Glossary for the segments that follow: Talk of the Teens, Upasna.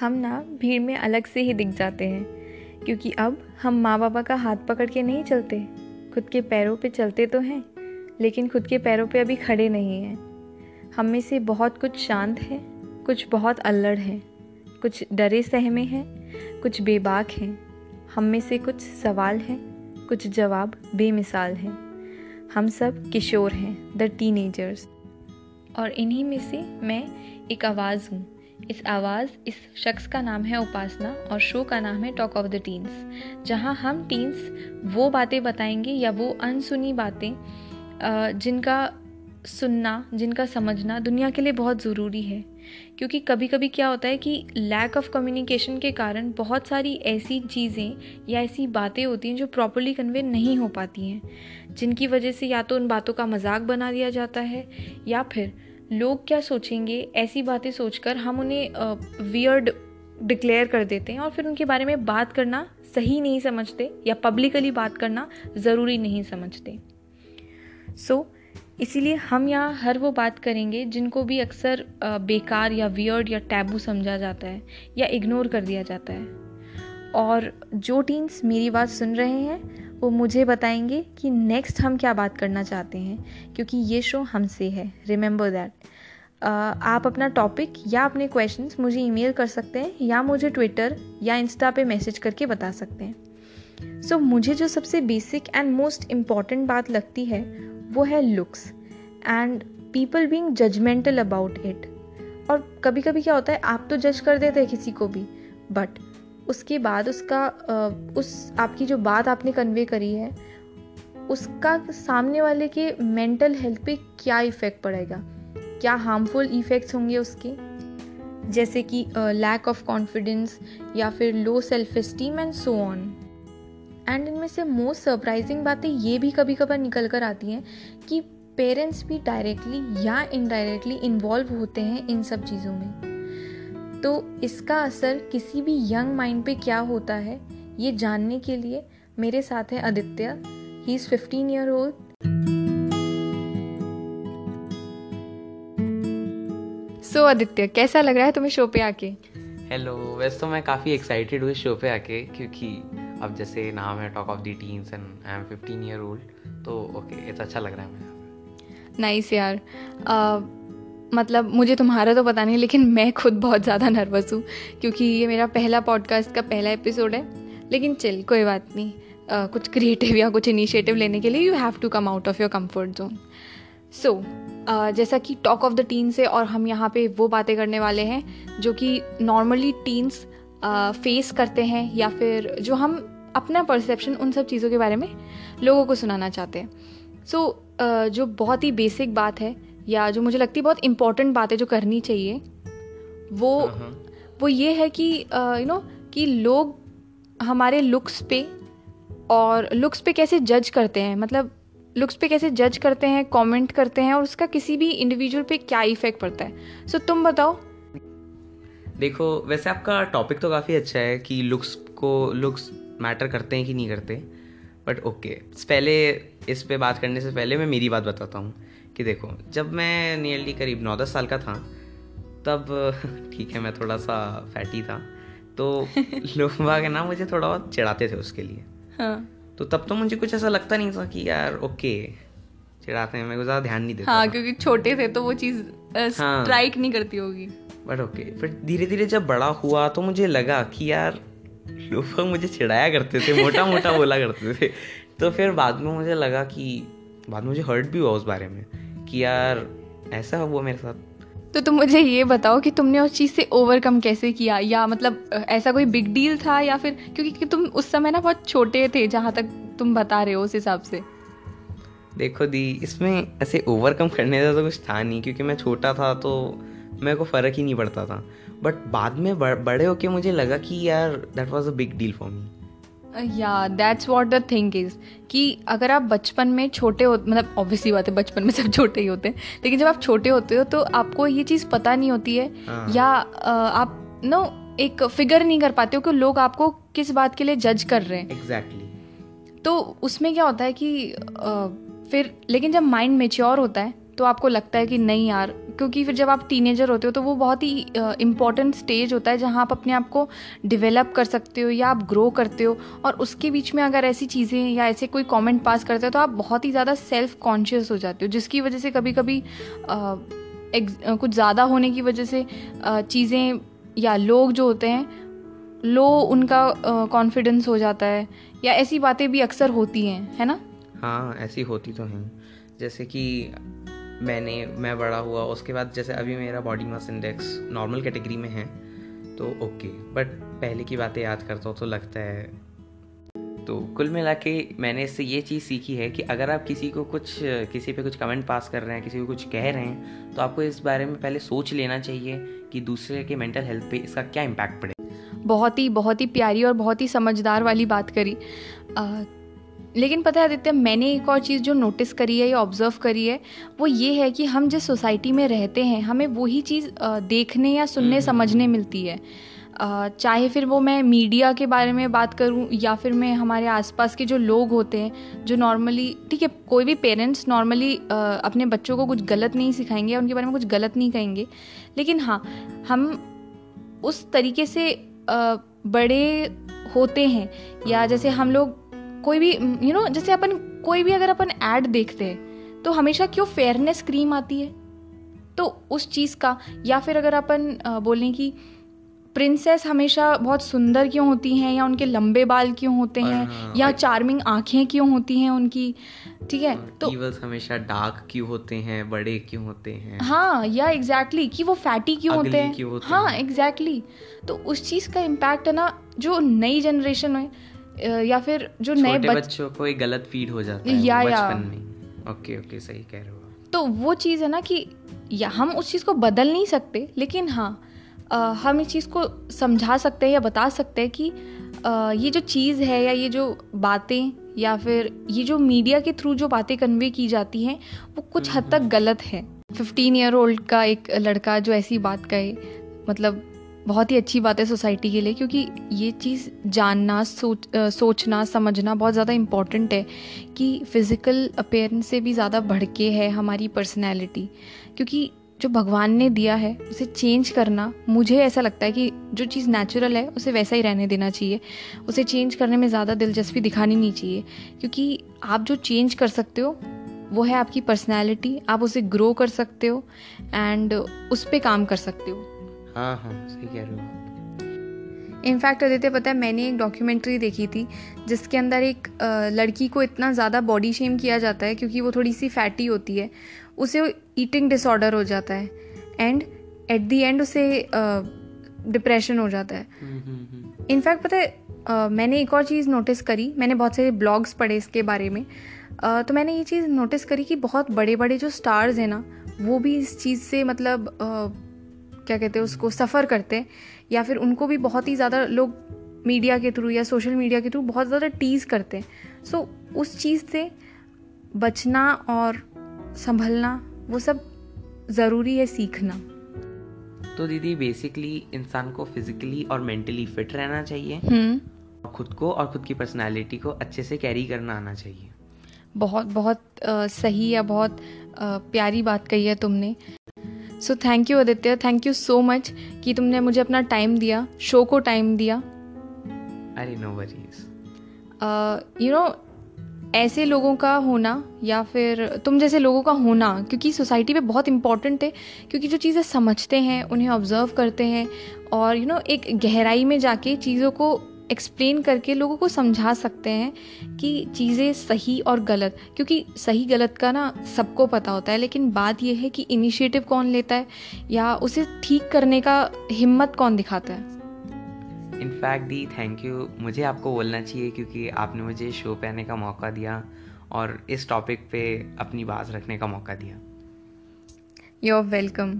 हम ना भीड़ में अलग से ही दिख जाते हैं, क्योंकि अब हम माँ बाबा का हाथ पकड़ के नहीं चलते, खुद के पैरों पे चलते तो हैं लेकिन खुद के पैरों पे अभी खड़े नहीं हैं। हम में से बहुत कुछ शांत है, कुछ बहुत अल्लड़ हैं, कुछ डरे सहमे हैं, कुछ बेबाक हैं। हम में से कुछ सवाल हैं, कुछ जवाब बेमिसाल हैं। हम सब किशोर हैं, द टीनेजर्स। और इन्हीं में से मैं एक आवाज़ हूँ। इस शख्स का नाम है उपासना और शो का नाम है टॉक ऑफ द टीन्स, जहाँ हम टीन्स वो बातें बताएंगे या वो अनसुनी बातें जिनका सुनना, जिनका समझना दुनिया के लिए बहुत ज़रूरी है। क्योंकि कभी कभी क्या होता है कि लैक ऑफ कम्युनिकेशन के कारण बहुत सारी ऐसी चीज़ें या ऐसी बातें होती हैं जो प्रॉपर्ली कन्वे नहीं हो पाती हैं, जिनकी वजह से या तो उन बातों का मजाक बना दिया जाता है या फिर लोग क्या सोचेंगे ऐसी बातें सोचकर हम उन्हें वियर्ड डिक्लेयर कर देते हैं और फिर उनके बारे में बात करना सही नहीं समझते या पब्लिकली बात करना ज़रूरी नहीं समझते। सो इसीलिए हम यहाँ हर वो बात करेंगे जिनको भी अक्सर बेकार या वियर्ड या टैबू समझा जाता है या इग्नोर कर दिया जाता है। और जो टीन्स मेरी बात सुन रहे हैं वो मुझे बताएंगे कि नेक्स्ट हम क्या बात करना चाहते हैं, क्योंकि ये शो हमसे है। Remember that. आप अपना टॉपिक या अपने क्वेश्चंस मुझे ईमेल कर सकते हैं या मुझे ट्विटर या इंस्टा पे मैसेज करके बता सकते हैं। सो मुझे जो सबसे बेसिक एंड मोस्ट इम्पॉर्टेंट बात लगती है वो है looks and people being judgemental about it. और कभी कभी क्या होता है, आप तो जज कर देते हैं किसी को भी, बट उसके बाद उसका उस आपकी जो बात आपने कन्वे करी है उसका सामने वाले के मेंटल हेल्थ पे क्या इफ़ेक्ट पड़ेगा, क्या हार्मफुल इफ़ेक्ट्स होंगे उसके, जैसे कि लैक ऑफ कॉन्फिडेंस या फिर low self esteem and so on. And इनमें से मोस्ट सरप्राइजिंग बातें ये भी कभी कभार निकल कर आती हैं कि पेरेंट्स भी डायरेक्टली या इनडायरेक्टली इन्वॉल्व होते हैं इन सब चीज़ों में। तो इसका असर किसी भी यंग माइंड पे क्या होता है, ये जानने के लिए मेरे साथ है Aditya. He is 15 year old. So Aditya, कैसा लग रहा है तुम्हें शो पे आके? हेलो। वैसे तो मैं काफ़ी एक्साइटेड हूँ शो पे आके, क्योंकि अब जैसे नाम है Talk of the Teens and I am 15 year old, तो ओके इट्स अच्छा लग रहा है मुझे। नाइस यार। मतलब मुझे तुम्हारा तो पता नहीं, लेकिन मैं खुद बहुत ज़्यादा नर्वस हूँ, क्योंकि ये मेरा पहला पॉडकास्ट का पहला एपिसोड है। लेकिन चल कोई बात नहीं, कुछ क्रिएटिव या कुछ इनिशिएटिव लेने के लिए you have to come out of your comfort zone. So जैसा कि टॉक ऑफ द टीन्स है और हम यहाँ पे वो बातें करने वाले हैं जो कि नॉर्मली टीन्स फेस करते हैं या फिर जो हम अपना परसेप्शन उन सब चीज़ों के बारे में लोगों को सुनाना चाहते हैं। सो जो बहुत ही बेसिक बात है या जो मुझे लगती है बहुत इम्पॉर्टेंट बात है जो करनी चाहिए वो ये है कि यू नो कि लोग हमारे लुक्स पे और लुक्स पे कैसे जज करते हैं, मतलब लुक्स पे कैसे जज करते हैं, कमेंट करते हैं और उसका किसी भी इंडिविजुअल पे क्या इफेक्ट पड़ता है। सो तुम बताओ। देखो वैसे आपका टॉपिक तो काफ़ी अच्छा है कि लुक्स मैटर करते हैं कि नहीं करते, बट ओके पहले इस पे बात करने से पहले मैं मेरी बात बताता हूँ कि देखो जब मैं नियरली करीब 9-10 साल का था तब ठीक है मैं थोड़ा सा फैटी था, तो लोग वागे ना मुझे थोड़ा बहुत चिढ़ाते थे उसके लिए। हाँ। तो तब तो मुझे कुछ ऐसा लगता नहीं था कि यार ओके चिढ़ाते हैं, मैं ज़्यादा ध्यान नहीं देता। हाँ, क्योंकि छोटे थे तो वो चीज़ स्ट्राइक नहीं करती होगी। बट ओके फिर धीरे धीरे जब बड़ा हुआ तो मुझे लगा कि यार लोग मुझे चिढ़ाया करते थे, मोटा मोटा बोला करते थे। तो फिर बाद में मुझे लगा कि बाद में मुझे हर्ट भी हुआ उस बारे में कि यार ऐसा हुआ मेरे साथ। तो तुम मुझे ये बताओ कि तुमने उस चीज़ से ओवरकम कैसे किया, या मतलब ऐसा कोई बिग डील था या फिर क्योंकि तुम उस समय ना बहुत छोटे थे जहाँ तक तुम बता रहे हो उस हिसाब से। देखो दी, इसमें ऐसे ओवरकम करने का तो कुछ था नहीं, क्योंकि मैं छोटा था तो मेरे को फ़र्क ही नहीं पड़ता था। बट बाद में बड़े होके मुझे लगा कि यार that was a big deal for me. या that's what the thing is कि अगर आप बचपन में छोटे हो, मतलब ऑब्वियसली बात है बचपन में सब छोटे ही होते हैं, लेकिन जब आप छोटे होते हो तो आपको ये चीज़ पता नहीं होती है। हाँ। या आप नो एक फिगर नहीं कर पाते हो कि लोग आपको किस बात के लिए जज कर रहे हैं। एग्जैक्टली। तो उसमें क्या होता है कि फिर लेकिन जब माइंड मेच्योर होता है तो आपको लगता है कि नहीं यार क्योंकि फिर जब आप टीनेजर होते हो तो वो बहुत ही इम्पॉर्टेंट स्टेज होता है जहाँ आप अपने आप को डिवेलप कर सकते हो या आप ग्रो करते हो, और उसके बीच में अगर ऐसी चीज़ें या ऐसे कोई कमेंट पास करते हो तो आप बहुत ही ज़्यादा सेल्फ कॉन्शियस हो जाते हो, जिसकी वजह से कभी कभी कुछ ज़्यादा होने की वजह से चीज़ें या लोग जो होते हैं लो उनका कॉन्फिडेंस हो जाता है, या ऐसी बातें भी अक्सर होती हैं, है ना। हाँ, ऐसी होती तो हैं। जैसे कि मैं बड़ा हुआ उसके बाद, जैसे अभी मेरा body mass index normal category में है तो ओके, बट पहले की बातें याद करता हूँ तो लगता है। तो कुल मिला के मैंने इससे ये चीज़ सीखी है कि अगर आप किसी पे कुछ कमेंट पास कर रहे हैं, किसी को कुछ कह रहे हैं, तो आपको इस बारे में पहले सोच लेना चाहिए कि दूसरे के मेंटल हेल्थ पे इसका क्या इम्पैक्ट पड़े। बहुत ही प्यारी और बहुत ही समझदार वाली बात करी। लेकिन पता है आदित्य, मैंने एक और चीज़ जो नोटिस करी है या ऑब्ज़र्व करी है वो ये है कि हम जिस सोसाइटी में रहते हैं हमें वही चीज़ देखने या सुनने समझने मिलती है, चाहे फिर वो मैं मीडिया के बारे में बात करूं या फिर मैं हमारे आसपास के जो लोग होते हैं जो नॉर्मली, ठीक है, कोई भी पेरेंट्स नॉर्मली अपने बच्चों को कुछ गलत नहीं सिखाएंगे, उनके बारे में कुछ गलत नहीं कहेंगे, लेकिन हाँ हम उस तरीके से बड़े होते हैं, या जैसे हम लोग कोई भी जैसे अपन कोई भी अगर अपन ऐड देखते हैं तो हमेशा क्यों फेयरनेस क्रीम आती है, तो उस चीज़ का, या फिर अगर अपन बोलें कि प्रिंसेस हमेशा बहुत सुंदर क्यों होती हैं, या उनके लंबे बाल क्यों होते हैं, या चार्मिंग आँखें क्यों होती हैं उनकी, ठीक है, तो इवल्स हमेशा डार्क क्यों होते हैं, बड़े क्यों होते हैं, हाँ, या एग्जैक्टली कि वो फैटी क्यों होते हैं, हाँ एग्जैक्टली। तो उस चीज़ का इम्पैक्ट है ना, जो नई जनरेशन है या फिर जो नए बच्चों को एक गलत फीड हो जाता है बचपन में। ओके, सही कह रहे हो। तो वो चीज़ है ना कि हम उस चीज़ को बदल नहीं सकते, लेकिन हाँ हम इस चीज़ को समझा सकते हैं या बता सकते हैं कि ये जो चीज़ है या ये जो बातें या फिर ये जो मीडिया के थ्रू जो बातें कन्वे की जाती हैं वो कुछ हद तक गलत है। 15-year-old का एक लड़का जो ऐसी बात कहे, मतलब बहुत ही अच्छी बात है सोसाइटी के लिए, क्योंकि ये चीज़ जानना, सोचना, समझना बहुत ज़्यादा इम्पॉर्टेंट है कि फिज़िकल अपीयरेंस से भी ज़्यादा बढ़ के है हमारी पर्सनैलिटी, क्योंकि जो भगवान ने दिया है उसे चेंज करना, मुझे ऐसा लगता है कि जो चीज़ नेचुरल है उसे वैसा ही रहने देना चाहिए, उसे चेंज करने में ज़्यादा दिलचस्पी दिखानी नहीं चाहिए, क्योंकि आप जो चेंज कर सकते हो वो है आपकी पर्सनालिटी, आप उसे ग्रो कर सकते हो एंड उस पर काम कर सकते हो। हाँ, सही कह रहे हो। इनफैक्ट आदित्य, पता है मैंने एक डॉक्यूमेंट्री देखी थी जिसके अंदर एक लड़की को इतना ज़्यादा बॉडी शेम किया जाता है क्योंकि वो थोड़ी सी फैटी होती है, उसे ईटिंग डिसऑर्डर हो जाता है एंड एट दी एंड उसे डिप्रेशन हो जाता है। इनफैक्ट पता है मैंने एक और चीज़ नोटिस करी, मैंने बहुत सारे ब्लॉग्स पढ़े इसके बारे में, तो मैंने ये चीज़ नोटिस करी कि बहुत बड़े बड़े जो स्टार्स हैं ना वो भी इस चीज़ से मतलब क्या कहते हैं उसको, सफ़र करते हैं, या फिर उनको भी बहुत ही ज़्यादा लोग मीडिया के थ्रू या सोशल मीडिया के थ्रू बहुत ज़्यादा टीज़ करते हैं। सो उस चीज़ से बचना और संभलना वो सब ज़रूरी है सीखना। तो दीदी बेसिकली इंसान को फिजिकली और मेंटली फिट रहना चाहिए, खुद को और खुद की पर्सनालिटी को अच्छे से कैरी करना आना चाहिए। बहुत सही या बहुत प्यारी बात कही है तुमने। So thank you Aditya, thank you so much कि तुमने मुझे अपना टाइम दिया, शो को टाइम दिया। अरे नो वरीज। ऐसे लोगों का होना या फिर तुम जैसे लोगों का होना क्योंकि सोसाइटी में बहुत इम्पॉर्टेंट है, क्योंकि जो चीज़ें समझते हैं उन्हें ऑब्जर्व करते हैं और एक गहराई में जाके चीज़ों को एक्सप्लेन करके लोगों को समझा सकते हैं कि चीज़ें सही और गलत, क्योंकि सही गलत का ना सबको पता होता है, लेकिन बात यह है कि इनिशिएटिव कौन लेता है या उसे ठीक करने का हिम्मत कौन दिखाता है। इनफैक्ट दी, थैंक यू, मुझे आपको बोलना चाहिए क्योंकि आपने मुझे शो पे आने का मौका दिया और इस टॉपिक पे अपनी बात रखने का मौका दिया। You are welcome.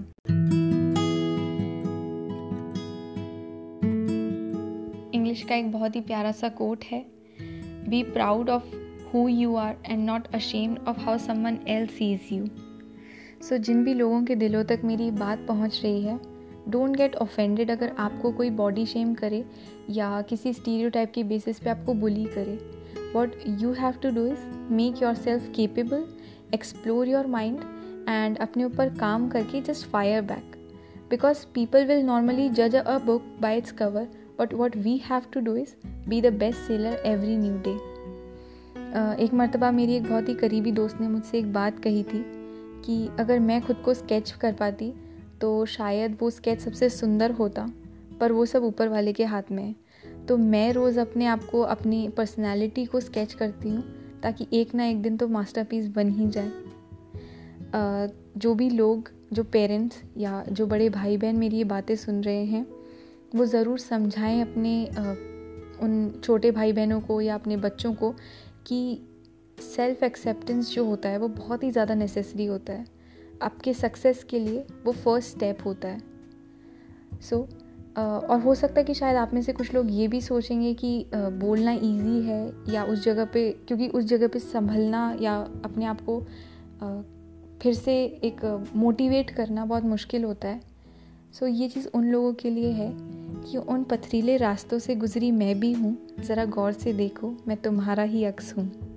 इंग्लिश का एक बहुत ही प्यारा सा कोट है, be proud of who you are and not ashamed of how someone else sees you. So जिन भी लोगों के दिलों तक मेरी बात पहुंच रही है, डोंट गेट ऑफेंडेड अगर आपको कोई बॉडी शेम करे या किसी स्टीरियोटाइप के बेसिस पे आपको बुली करे। What you have to do is make yourself capable, explore your mind and अपने ऊपर काम करके just fire back, because people will normally जज a book by its cover, but what we have to do is be the best seller every new day. एक मरतबा मेरी एक बहुत ही करीबी दोस्त ने मुझसे एक बात कही थी कि अगर मैं खुद को स्केच कर पाती तो शायद वो स्केच सबसे सुंदर होता, पर वो सब ऊपर वाले के हाथ में है। तो मैं रोज़ अपने आप को, अपनी पर्सनैलिटी को स्केच करती हूँ ताकि एक ना एक दिन तो मास्टरपीस बन ही जाए। जो भी लोग, जो पेरेंट्स या जो बड़े भाई बहन मेरी ये बातें सुन रहे हैं, वो ज़रूर समझाएं अपने उन छोटे भाई बहनों को या अपने बच्चों को कि सेल्फ एक्सेप्टेंस जो होता है वो बहुत ही ज़्यादा नेसेसरी होता है। आपके सक्सेस के लिए वो फर्स्ट स्टेप होता है। और हो सकता है कि शायद आप में से कुछ लोग ये भी सोचेंगे कि बोलना ईजी है या उस जगह पे, क्योंकि उस जगह पे संभलना या अपने आप को फिर से एक मोटिवेट करना बहुत मुश्किल होता है। ये चीज़ उन लोगों के लिए है कि उन पथरीले रास्तों से गुजरी मैं भी हूँ, ज़रा गौर से देखो, मैं तुम्हारा ही अक्स हूँ।